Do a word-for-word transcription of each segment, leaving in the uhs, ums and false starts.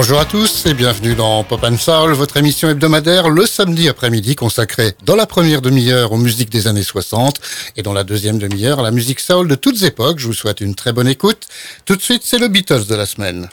Bonjour à tous et bienvenue dans Pop and Soul, votre émission hebdomadaire le samedi après-midi consacrée dans la première demi-heure aux musiques des années soixante et dans la deuxième demi-heure à la musique soul de toutes époques. Je vous souhaite une très bonne écoute. Tout de suite, c'est le Beatles de la semaine.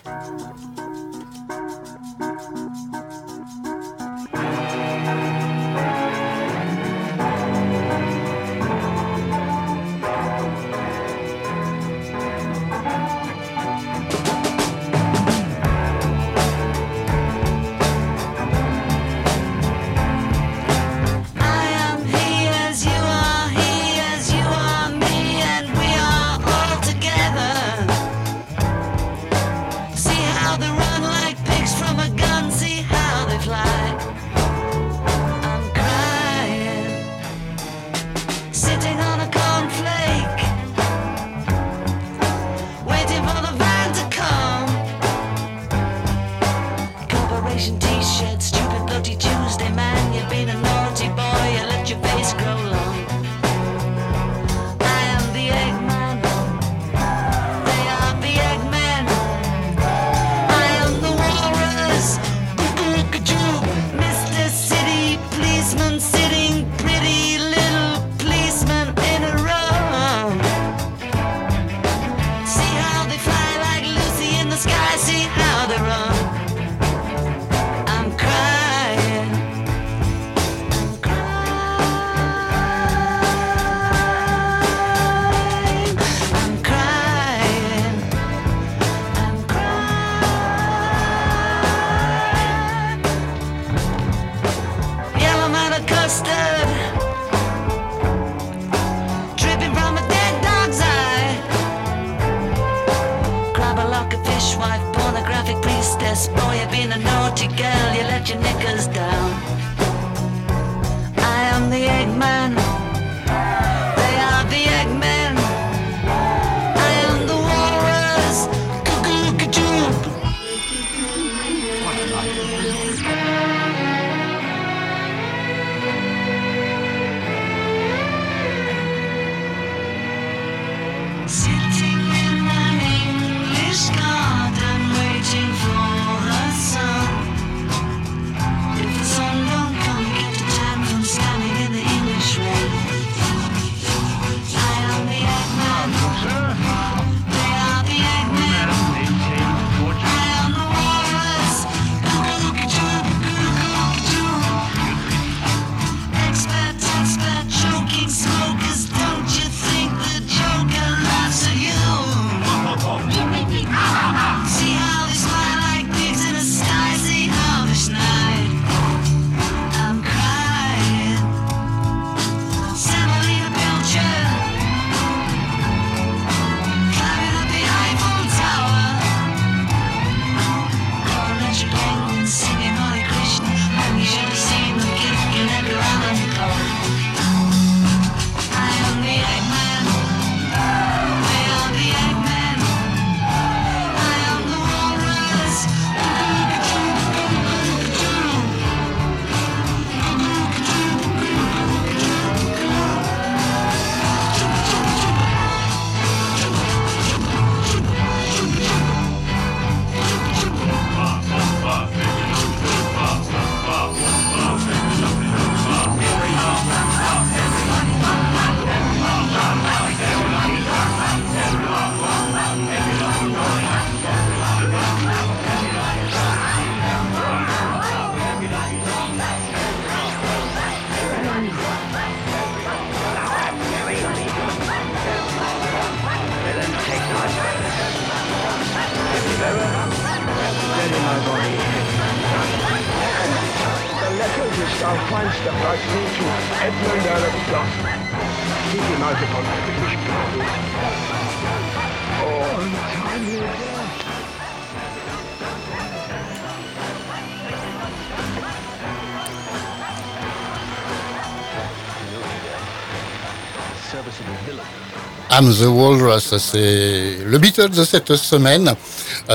I'm the Walrus, c'est le Beatles de cette semaine.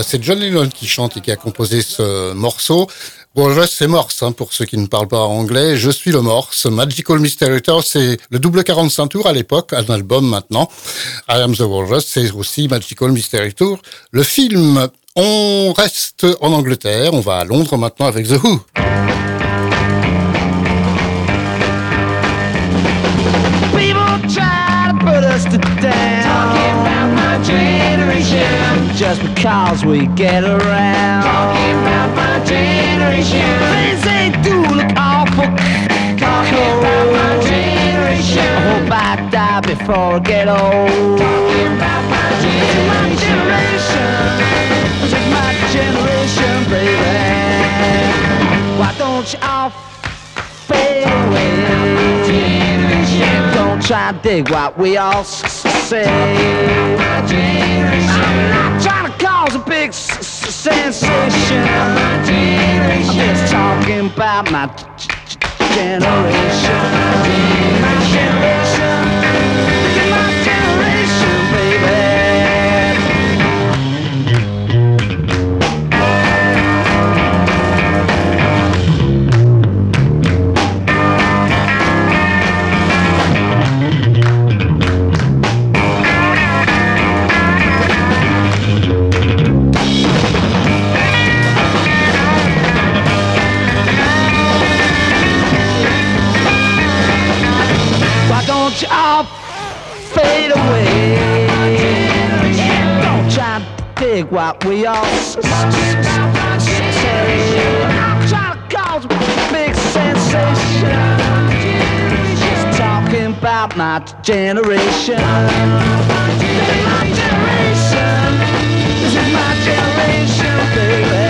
C'est John Lennon qui chante et qui a composé ce morceau. Walrus, c'est morse, hein, pour ceux qui ne parlent pas anglais. Je suis le morse. Magical Mystery Tour, c'est le double quarante-cinq tours à l'époque, un album maintenant. I Am the Walrus, c'est aussi Magical Mystery Tour. Le film On reste en Angleterre, on va à Londres maintenant avec The Who. People try to put us to down. Talking about my generation. Just because we get around. Talking about my generation. Things they do look awful. Talking about my generation. I hope I die before I get old. Talking about my generation. My generation. My generation, baby. Why don't you all fade away? Generation. Don't try and dig what we all s- s- say. My generation. I'm not trying to cause a big s- s- sensation. My generation. I'm just talking about my g- g- generation. My generation. My generation. I'll fade away. Don't try to dig what we all say. I'm trying to cause a big sensation. Just talking about my generation. This is my generation. This is my generation, baby.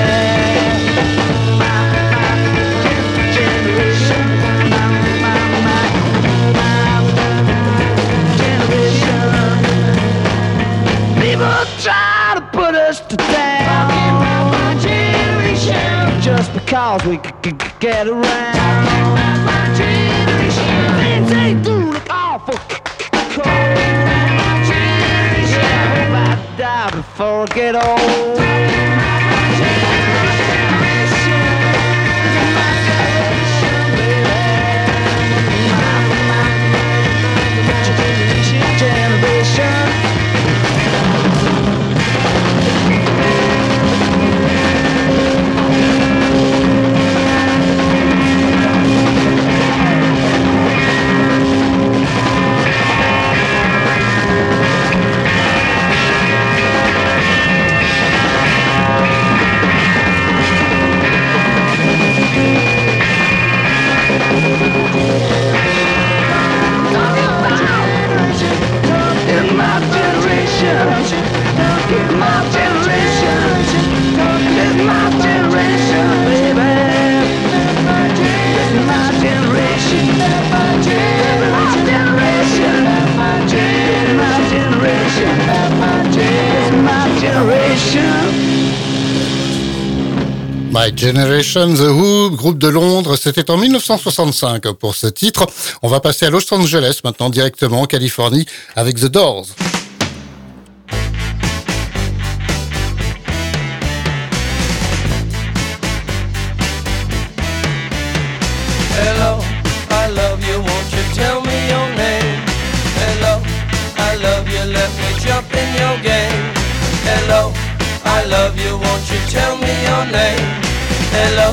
Try to put us to down. Talking about my generation. Just because we could c- c- get around. Talking about my generation. Things they do look awful c- c- cold. Talking about my generation. Yeah, I hope I die before I get old. Talking about my generation. My generation, baby. My generation, generation. My Generation, The Who, groupe de Londres, c'était en dix-neuf cent soixante-cinq pour ce titre. On va passer à Los Angeles maintenant, directement en Californie, avec The Doors. Hello, I love you, won't you tell me your name? Hello, I love you, let me jump in your game. Hello, I love you, won't you tell me your name? Hello,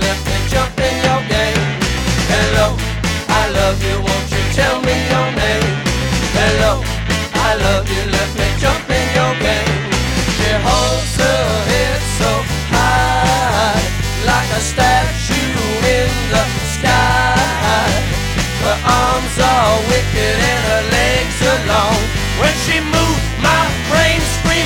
let me jump in your game. Hello, I love you, won't you tell me your name? Hello, I love you, let me jump in your game. She holds her head so high, like a statue in the sky. Her arms are wicked and her legs are long. When she moves, my brain screams.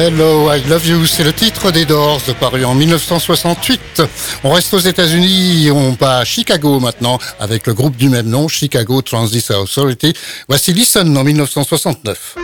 Hello, I love you, c'est le titre des Doors, paru en mille neuf cent soixante-huit. On reste aux États-Unis, on va à Chicago maintenant, avec le groupe du même nom, Chicago Transit Authority. Voici Listen en mille neuf cent soixante-neuf.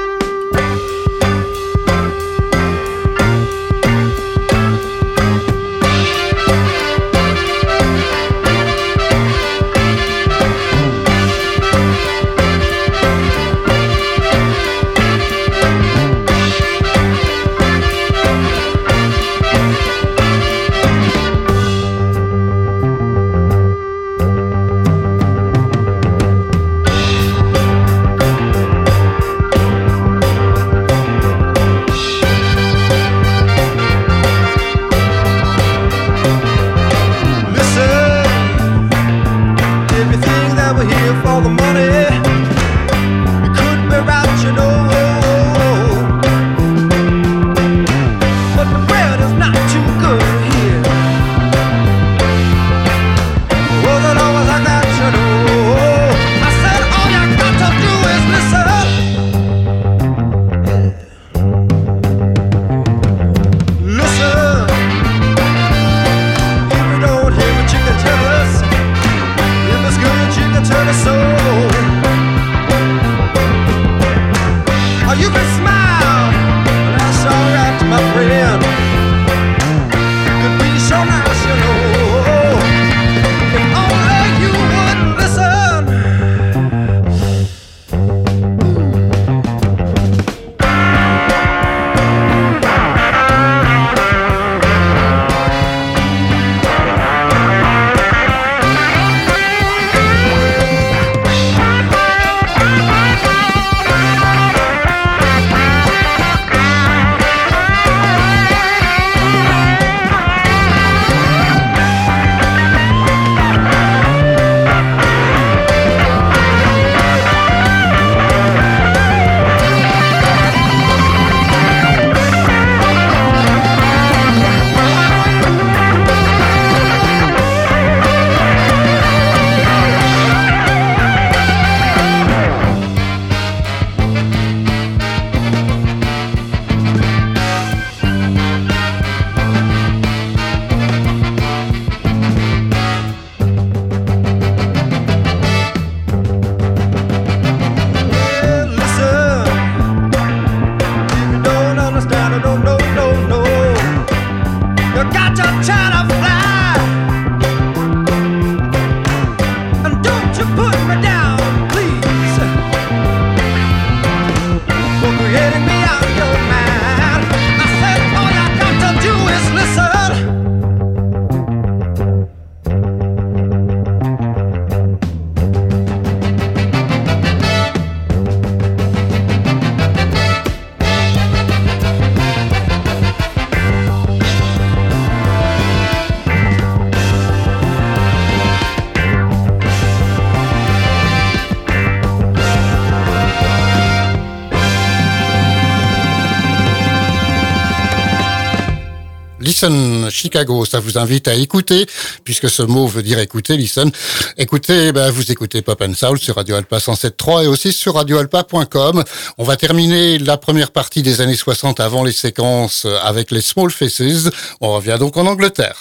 Listen, Chicago, ça vous invite à écouter, puisque ce mot veut dire écouter, listen. Écoutez, ben, vous écoutez Pop and Soul sur Radio Alpa cent sept virgule trois et aussi sur radio alpa point com. On va terminer la première partie des années soixante avant les séquences avec les Small Faces. On revient donc en Angleterre.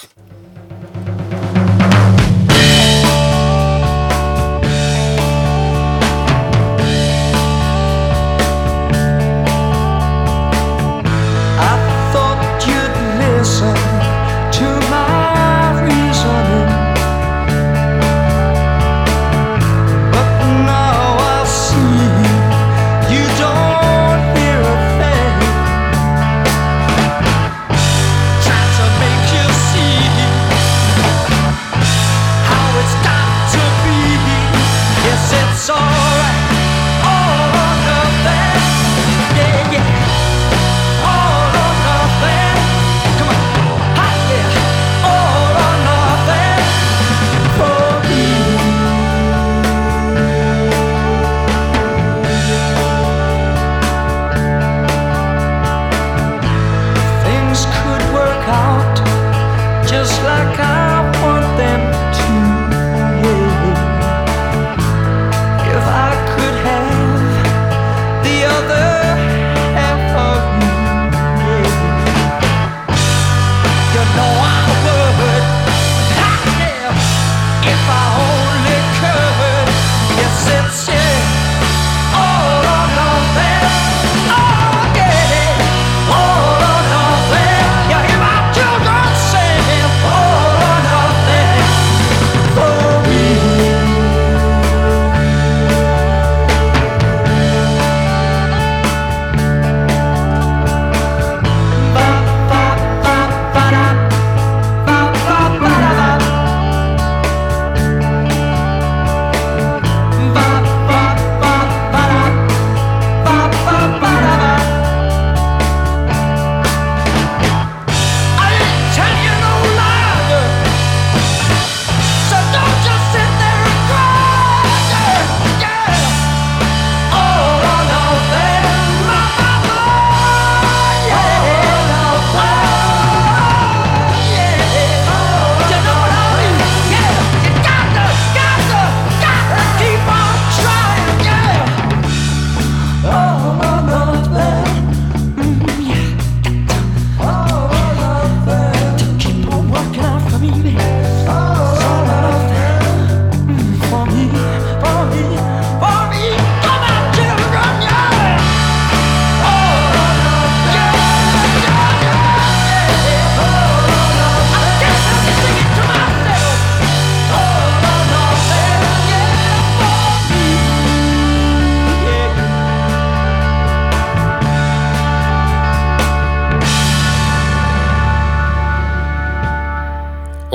See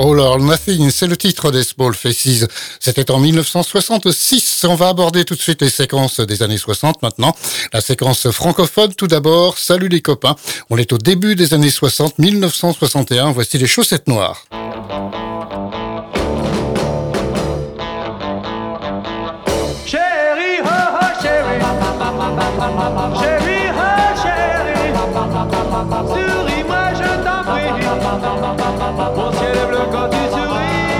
All or Nothing, c'est le titre des Small Faces. C'était en mille neuf cent soixante-six. On va aborder tout de suite les séquences des années soixante maintenant. La séquence francophone tout d'abord. Salut les copains. On est au début des années soixante, mille neuf cent soixante et un. Voici les chaussettes noires. Chérie, oh oh chérie. Chérie, oh chérie. Souris-moi, je t'en prie. Mon ciel est bleu quand tu souris.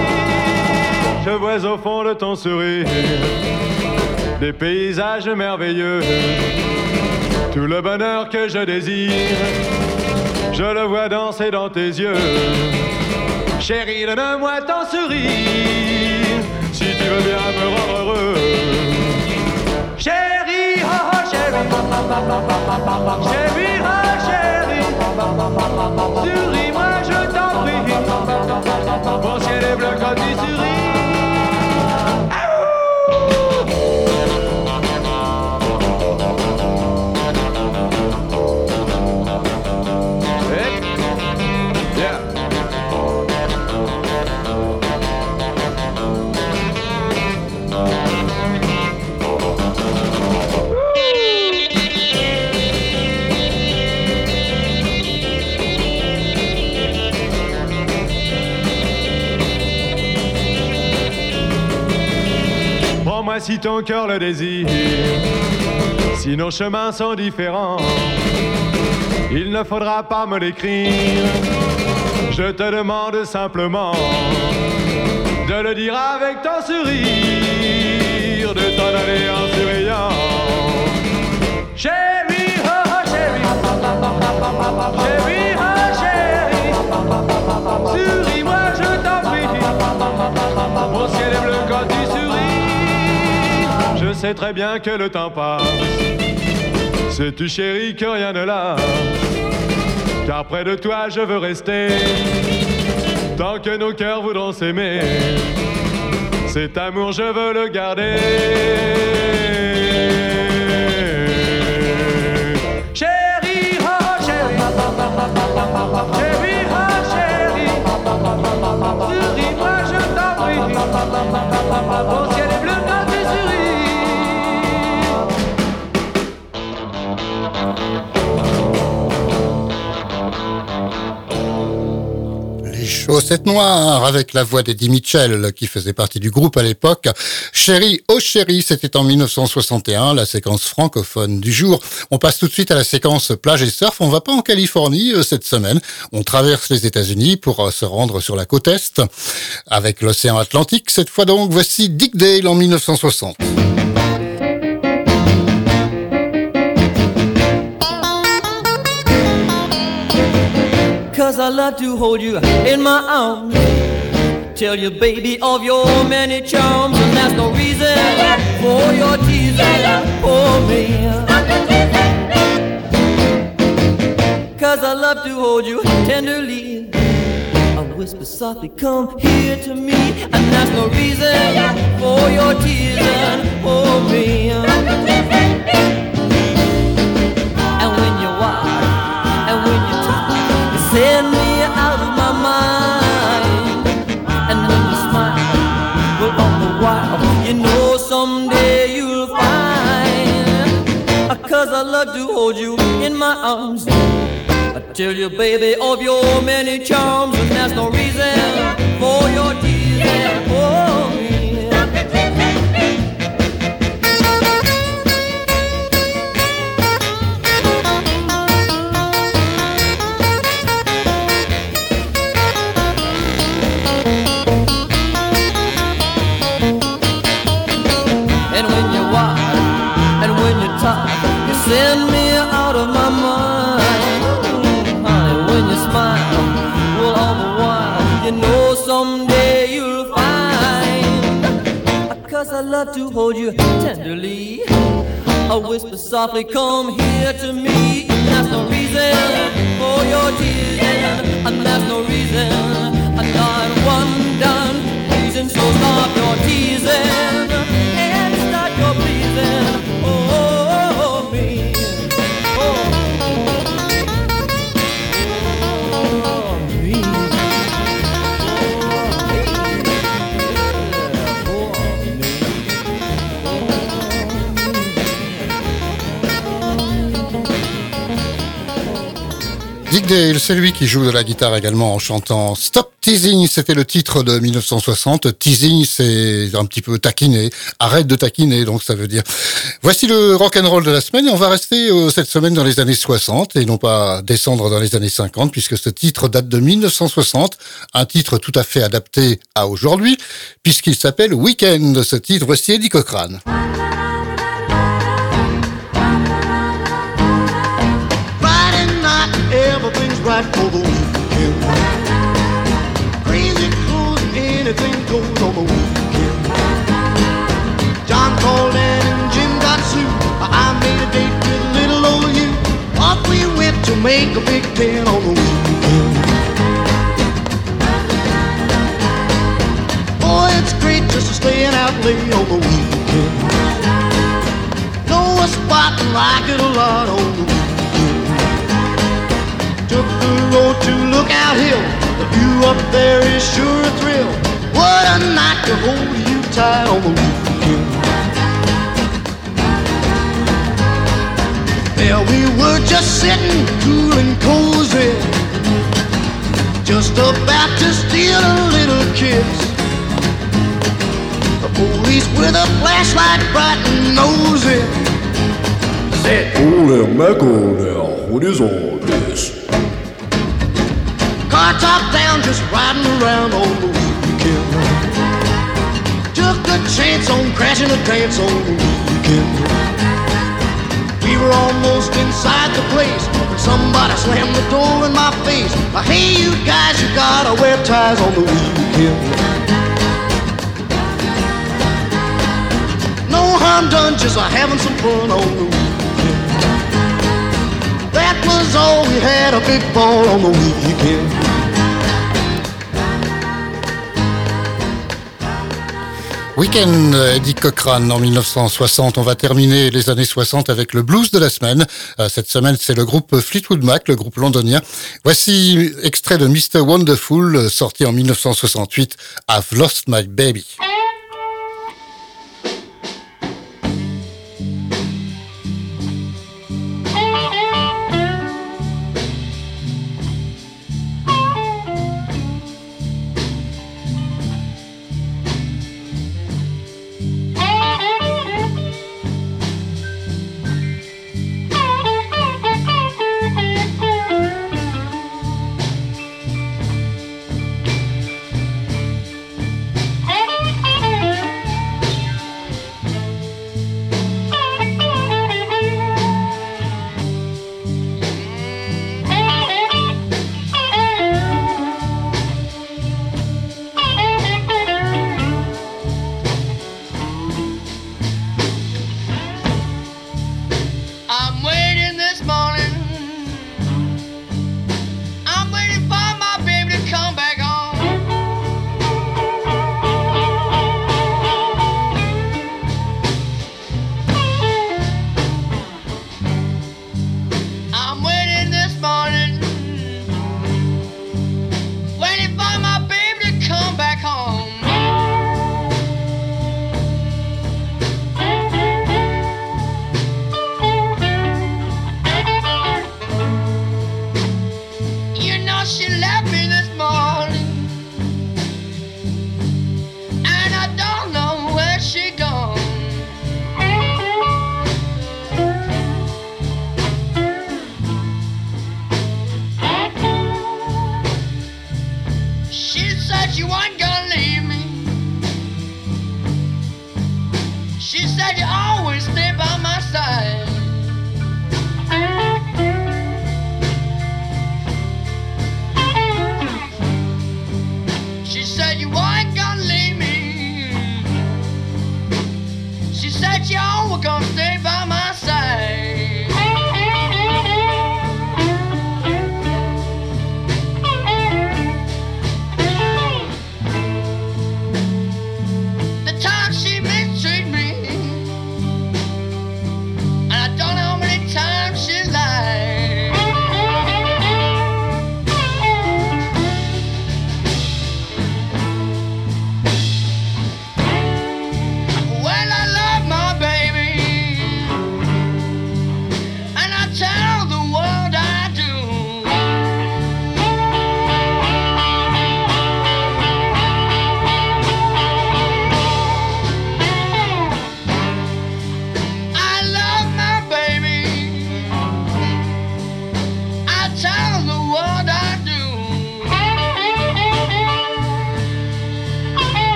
Je vois au fond de ton sourire des paysages merveilleux. Tout le bonheur que je désire, je le vois danser dans tes yeux. Chérie, donne-moi ton sourire, si tu veux bien me rendre heureux. Chérie, oh oh chérie. Chérie, oh chérie. Souris, moi je t'en prie. Mon ciel est bleu quand tu souris. Si ton cœur le désire, si nos chemins sont différents, il ne faudra pas me l'écrire. Je te demande simplement de le dire avec ton sourire, de t'en aller en souriant. Chérie, oh oh chérie. Chérie, oh chérie. Souris-moi, je t'en prie. Mon ciel est bleu quand tu souris. Je sais très bien que le temps passe. Sais-tu, chérie, que rien ne lasse, car près de toi je veux rester tant que nos cœurs voudront s'aimer. Cet amour je veux le garder. Chérie, oh chérie. Chérie, oh chérie. Souris, moi je t'en prie. Mon ciel est bleu quand tu souris. Chaussettes noires avec la voix d'Eddie Mitchell qui faisait partie du groupe à l'époque. Chérie, oh chérie, c'était en mille neuf cent soixante et un, la séquence francophone du jour. On passe tout de suite à la séquence plage et surf. On va pas en Californie euh, cette semaine. On traverse les États-Unis pour euh, se rendre sur la côte Est avec l'océan Atlantique. Cette fois donc, voici Dick Dale en mille neuf cent soixante. Cause I love to hold you in my arms, tell you baby of your many charms, and that's no reason for your teasing for me. Cause I love to hold you tenderly, I whisper softly, come here to me, and that's no reason for your teasing for me. And when you're wild, and when you're send me out of my mind. And when you smile, well all the while, you know someday you'll find. Cause I love to hold you in my arms, I tell you baby of your many charms, and there's no reason for your teasing for me. Send me out of my mind. Ooh, honey, when you smile, well all the while, you know someday you'll find. Cause I love to hold you tenderly, I whisper softly, come here to me, and that's no reason for your tears, and that's no reason, a darn one done reason. So stop your teasing and start your pleasing. Oh, oh, Dale, c'est lui qui joue de la guitare également en chantant Stop Teasing, c'était le titre de mille neuf cent soixante. Teasing, c'est un petit peu taquiner, arrête de taquiner, donc ça veut dire. Voici le rock'n'roll de la semaine et on va rester euh, cette semaine dans les années soixante et non pas descendre dans les années cinquante puisque ce titre date de mille neuf cent soixante, un titre tout à fait adapté à aujourd'hui puisqu'il s'appelle Weekend, ce titre, voici Eddie Cochran. Right for the weekend, crazy clothes, anything goes on the weekend. John called Ann and Jim got Sue. I made a date with little old you. Off we went to make a big ten on the weekend. Boy, it's great just staying out late on the weekend. Know a spot and like it a lot on the weekend. Took the road to Lookout Hill. The view up there is sure a thrill. What a night to hold you tight on the weekend. There we were just sitting cool and cozy, just about to steal a little kiss. The police with a flashlight bright and nosy said, "Holy mackerel now, what is all this?" Car top down, just riding around on the weekend. Took a chance on crashing a dance on the weekend. We were almost inside the place when somebody slammed the door in my face. Hey, you guys, you gotta wear ties on the weekend. No harm done, just having some fun on the weekend. That was all, we had a big ball on the weekend. Weekend, Eddie Cochran en mille neuf cent soixante. On va terminer les années soixante avec le blues de la semaine. Cette semaine, c'est le groupe Fleetwood Mac, le groupe londonien. Voici extrait de mister Wonderful, sorti en mille neuf cent soixante-huit, I've Lost My Baby.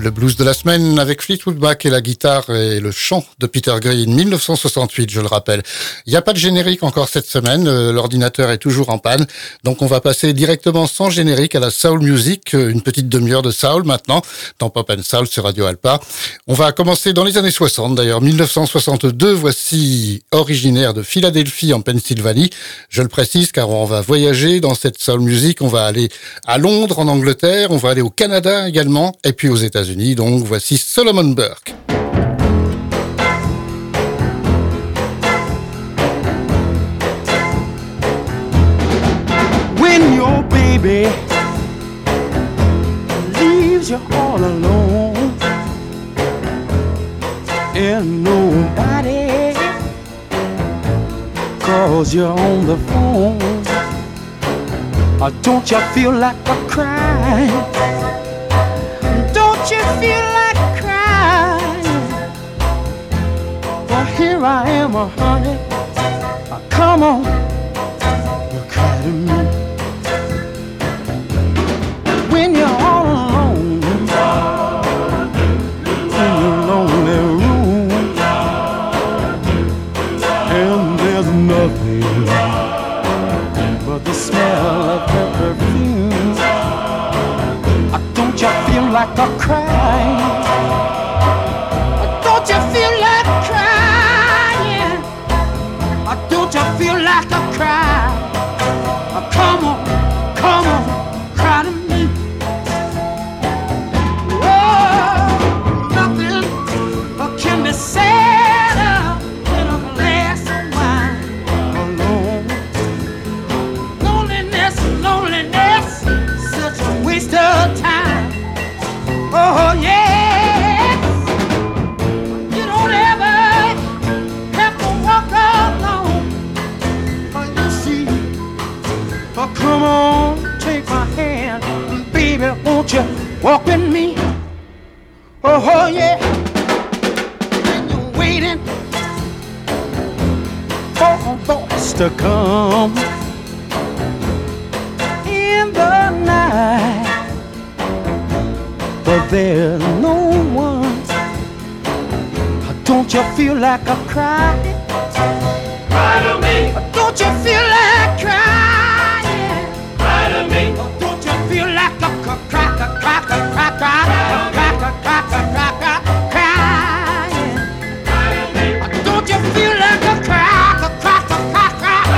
Le blues de la semaine avec Fleetwood Mac et la guitare et le chant de Peter Green, dix-neuf cent soixante-huit, je le rappelle. Il n'y a pas de générique encore cette semaine, euh, l'ordinateur est toujours en panne, donc on va passer directement sans générique à la soul music, une petite demi-heure de soul maintenant, dans Pop and Soul sur Radio Alpa. On va commencer dans les années soixante, d'ailleurs, dix-neuf cent soixante-deux, voici originaire de Philadelphie en Pennsylvanie, je le précise car on va voyager dans cette soul music, on va aller à Londres, en Angleterre, on va aller au Canada également, et puis aux États-Unis. Donc voici Solomon Burke. When your baby leaves you all alone and nobody calls you on the phone, don't you feel like a cry? You feel like crying. Well, here I am, oh, honey. Oh, come on, you cry to me. When you're all alone in your lonely room, and there's nothing but the smell of her perfume. Don't you feel like a cry? Don't you feel like crying? Don't you feel like a cry? Come on, come on, cry to me. Oh, nothing can be sadder than a glass of wine alone. Loneliness, loneliness, such a waste of time. Oh, yes, you don't ever have to walk alone. Oh, you see, oh, come on, take my hand. Baby, won't you walk with me? Oh, oh yeah. When you're waiting for a voice to come in the night, but there's no one. Don't you feel like a cry? Cry to me. Don't you feel like crying? Cry to me. Don't you feel like a cry, a cry, a cry, a cry, a cry, a cry, a cry, a cry, cry to me. Don't you feel like a cry, a cry, a cry, a cry,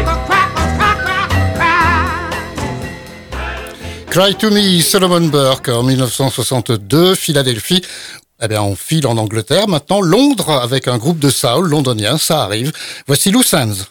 a cry, a cry, cry. Cry to me, Solomon Burke en dix-neuf cent soixante-deux, Philadelphie. Eh bien, on file en Angleterre. Maintenant, Londres avec un groupe de soul londonien. Ça arrive. Voici Lou Sands.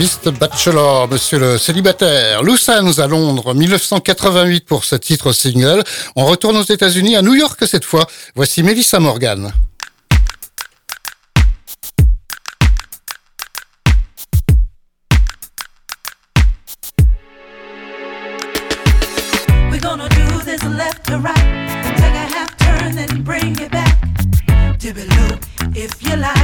mister Bachelor, Monsieur le célibataire. Lou Sands à Londres, dix-neuf cent quatre-vingt-huit pour ce titre single. On retourne aux États-Unis, à New York cette fois. Voici Melissa Morgan. We're gonna do this left to right. Take a half turn and bring it back. Dibby-loo, if you like.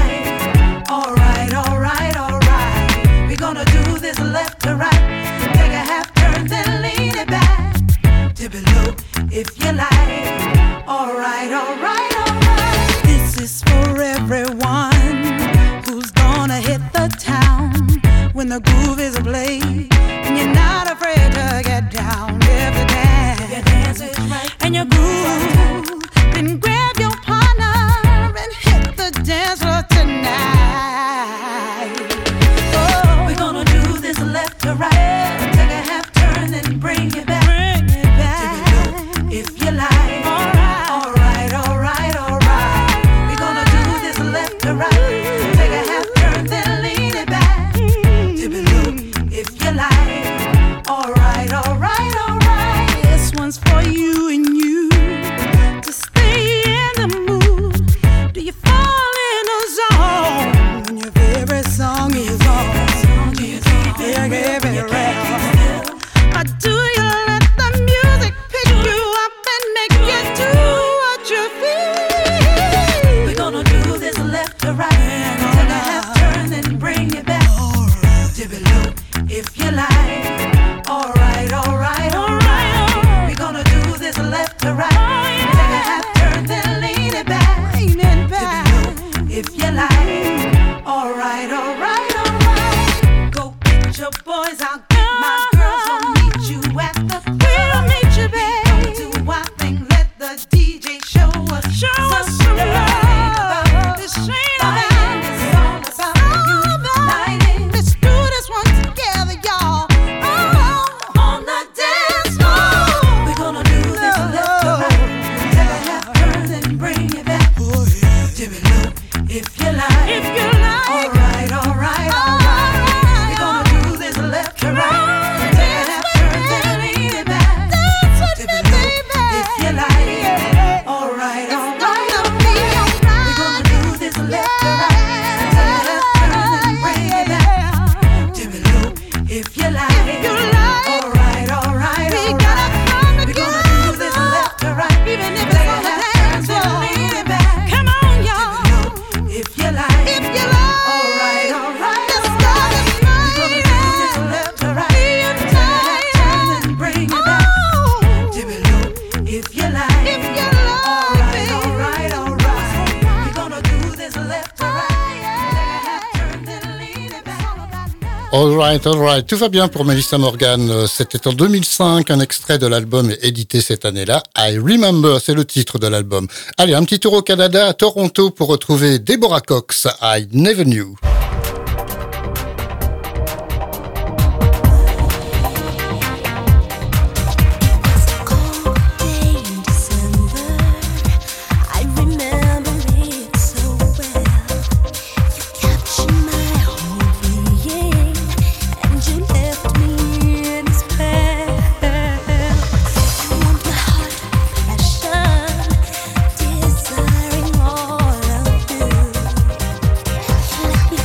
All right, all right, all right. We're gonna do this left to right. Take a half turn, then lean it back. Dibby-loo, if you like. All right, all right, all right. This is for everyone who's gonna hit the town when the groove is ablaze and you're not afraid to get down. If you dance, your dance is right, and your groove, then grab your partner. Dance for tonight. Oh, we're gonna do this left to right. Take a half turn and bring it back. Bring it back. Dibby-doo, if you like. All right, all right, all right, all right. We're gonna do this left to right. Take a half turn, then lean it back. Dibby-doo, if you like. All right, all right, all right. This one's for you and you to stay in the mood. Do you fall? All right, all right. Tout va bien pour Melissa Morgan. C'était en deux mille cinq, un extrait de l'album édité cette année-là. I Remember, c'est le titre de l'album. Allez, un petit tour au Canada, à Toronto, pour retrouver Deborah Cox, I Never Knew. Let me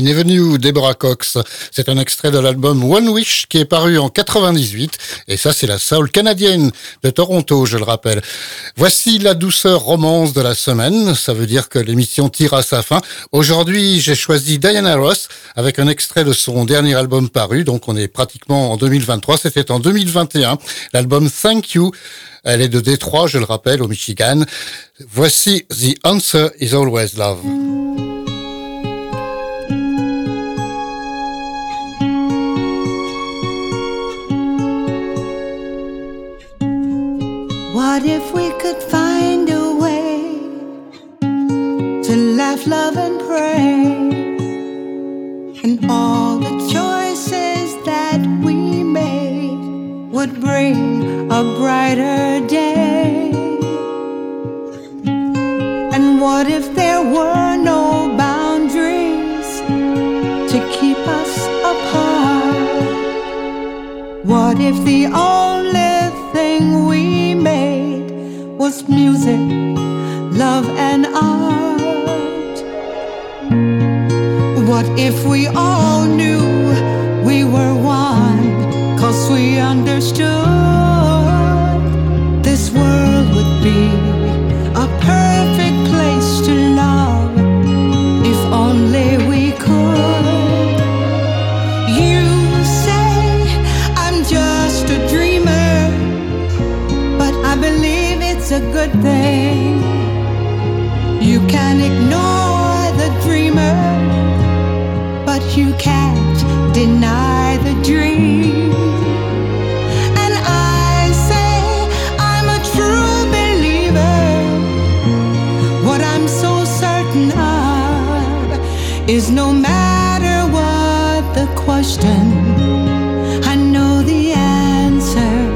I Never Knew, Deborah Cox. C'est un extrait de l'album One Wish qui est paru en quatre-vingt-dix-huit. Et ça, c'est la soul canadienne de Toronto, je le rappelle. Voici la douceur romance de la semaine. Ça veut dire que l'émission tire à sa fin. Aujourd'hui, j'ai choisi Diana Ross avec un extrait de son dernier album paru. Donc, on est pratiquement en deux mille vingt-trois. C'était en deux mille vingt et un. L'album Thank You. Elle est de Détroit, je le rappelle, au Michigan. Voici The Answer Is Always Love. What if we could find a way to laugh, love and pray, and all the choices that we made would bring a brighter day? And what if there were no boundaries to keep us apart? What if the only thing we made was music, love and art? What if we all knew we were one, 'cause we understood this world would be a perfect place to love if only we could? You say I'm just a dreamer, but I believe it's a good thing. You can ignore the dreamer, but you can't deny the dream. And I say I'm a true believer. What I'm so certain of is no matter what the question, I know the answer.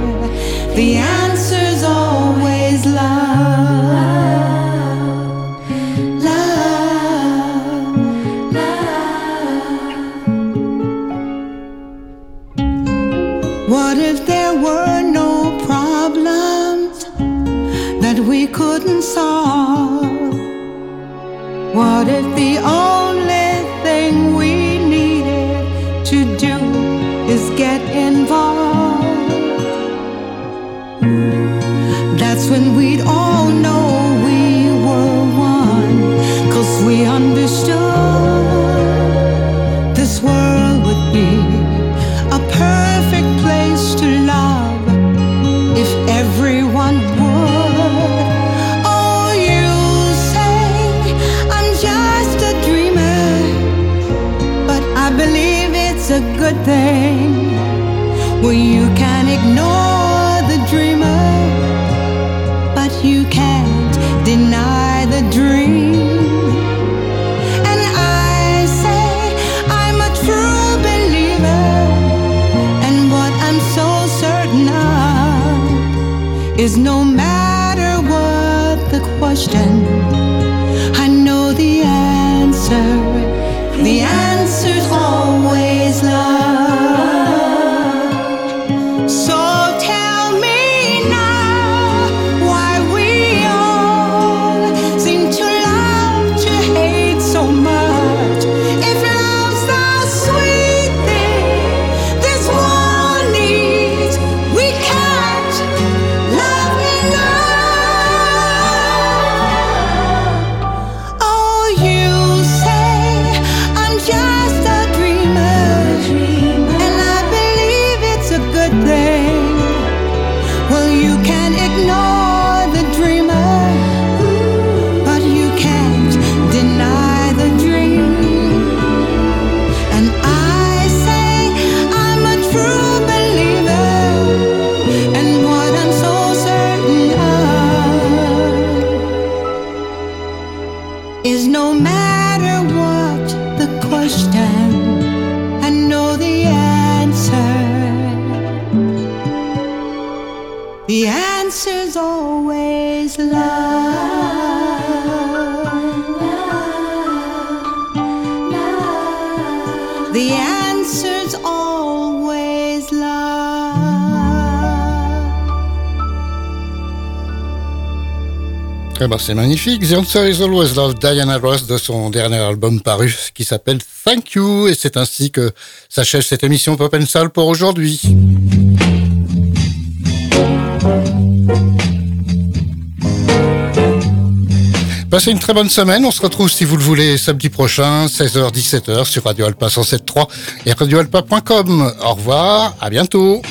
The answer's always love. We couldn't solve. What if the only thing we needed to do is get involved? That's when we'd all know we were one, 'cause we understood this world would be a perfect place to love if everyone would. A good thing where you can ignore the dreamer, but you can't deny the dream. And I say I'm a true believer, and what I'm so certain of is no matter what the question, I know the answer. The answer's always love. So tell me now why we all seem to love to hate so much. If love's the sweet thing this world needs, we can't love enough. Oh, you say just a dreamer, and I believe it's a good thing. Well, you can ignore the dreamer, but you can't deny the dream. And I say I'm a true believer, and what I'm so certain of is no matter what the question, I know the answer. The answer's always love. The answer's always love. Eh ben, c'est magnifique. The Answer Is Always Love, Diana Ross, de son dernier album paru qui s'appelle Thank You. Et c'est ainsi que s'achève cette émission Pop and Soul pour aujourd'hui. Passez une très bonne semaine. On se retrouve, si vous le voulez, samedi prochain, seize heures dix-sept heures sur Radio Alpa cent sept point trois et radio alpa point com. Au revoir, à bientôt.